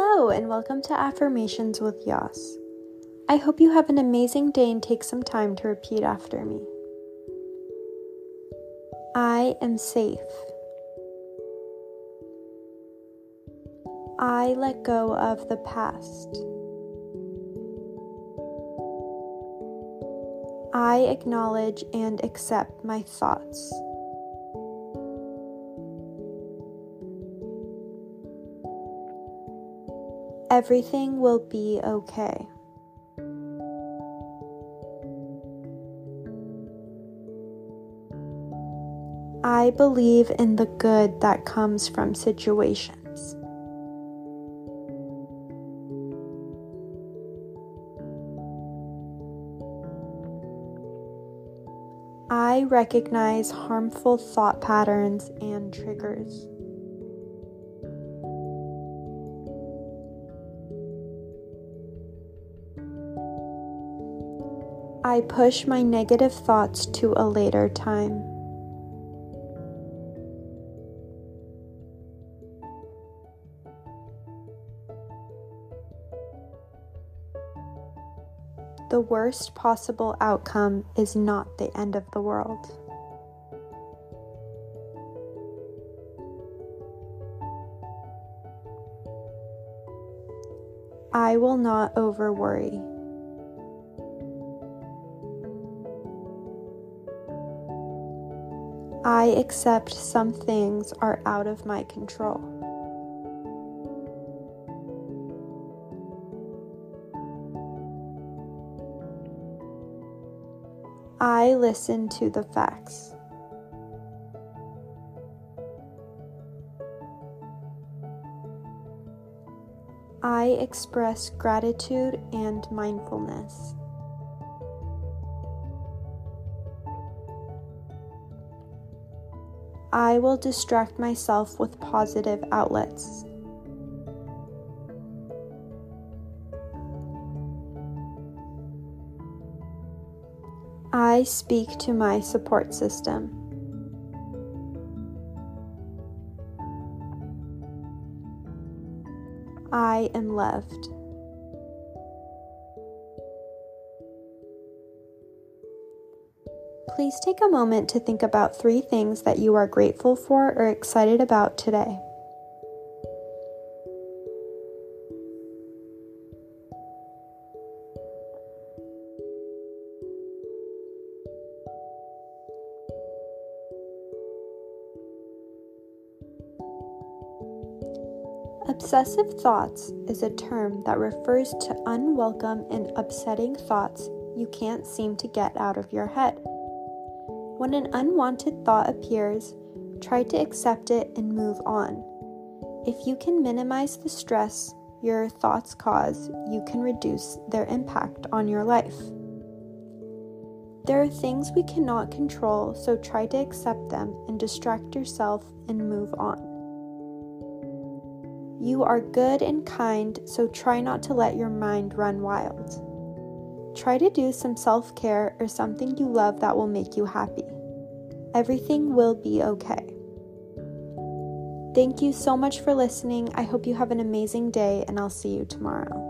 Hello and welcome to Affirmations with Yas. I hope you have an amazing day and take some time to repeat after me. I am safe. I let go of the past. I acknowledge and accept my thoughts. Everything will be okay. I believe in the good that comes from situations. I recognize harmful thought patterns and triggers. I push my negative thoughts to a later time. The worst possible outcome is not the end of the world. I will not overworry. I accept some things are out of my control. I listen to the facts. I express gratitude and mindfulness. I will distract myself with positive outlets. I speak to my support system. I am loved. Please take a moment to think about 3 things that you are grateful for or excited about today. Obsessive thoughts is a term that refers to unwelcome and upsetting thoughts you can't seem to get out of your head. When an unwanted thought appears, try to accept it and move on. If you can minimize the stress your thoughts cause, you can reduce their impact on your life. There are things we cannot control, so try to accept them and distract yourself and move on. You are good and kind, so try not to let your mind run wild. Try to do some self-care or something you love that will make you happy. Everything will be okay. Thank you so much for listening. I hope you have an amazing day, and I'll see you tomorrow.